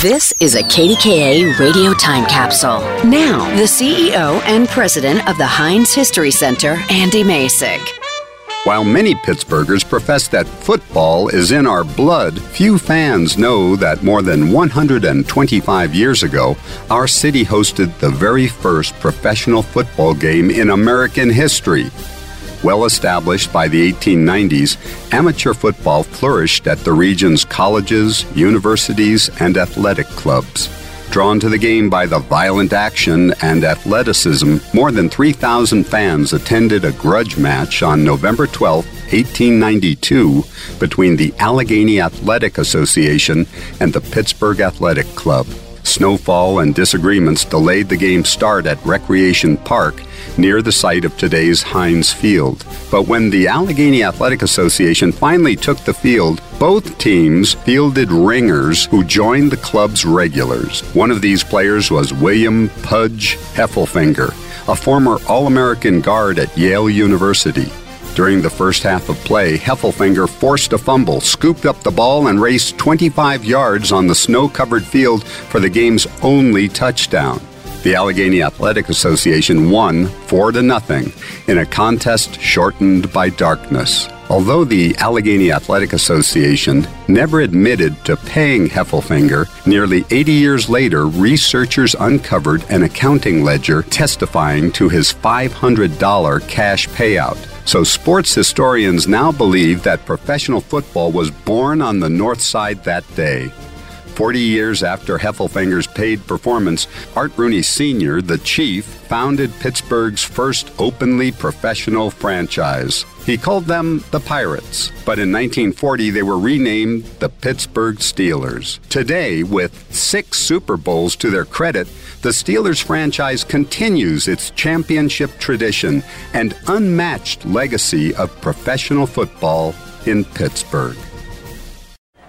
This is a KDKA radio time capsule. Now, the CEO and president of the Heinz History Center, Andy Masick. While many Pittsburghers profess that football is in our blood, few fans know that more than 125 years ago, our city hosted the very first professional football game in American history. Well established by the 1890s, amateur football flourished at the region's colleges, universities, and athletic clubs. Drawn to the game by the violent action and athleticism, more than 3,000 fans attended a grudge match on November 12, 1892, between the Allegheny Athletic Association and the Pittsburgh Athletic Club. Snowfall and disagreements delayed the game's start at Recreation Park, near the site of today's Heinz Field. But when the Allegheny Athletic Association finally took the field, both teams fielded ringers who joined the club's regulars. One of these players was William Pudge Heffelfinger, a former All-American guard at Yale University. During the first half of play, Heffelfinger forced a fumble, scooped up the ball, and raced 25 yards on the snow-covered field for the game's only touchdown. The Allegheny Athletic Association won 4-0 in a contest shortened by darkness. Although the Allegheny Athletic Association never admitted to paying Heffelfinger, nearly 80 years later, researchers uncovered an accounting ledger testifying to his $500 cash payout. So sports historians now believe that professional football was born on the North Side that day. 40 years after Heffelfinger's paid performance, Art Rooney Sr., the Chief, founded Pittsburgh's first openly professional franchise. He called them the Pirates, but in 1940 they were renamed the Pittsburgh Steelers. Today, with 6 Super Bowls to their credit, the Steelers franchise continues its championship tradition and unmatched legacy of professional football in Pittsburgh.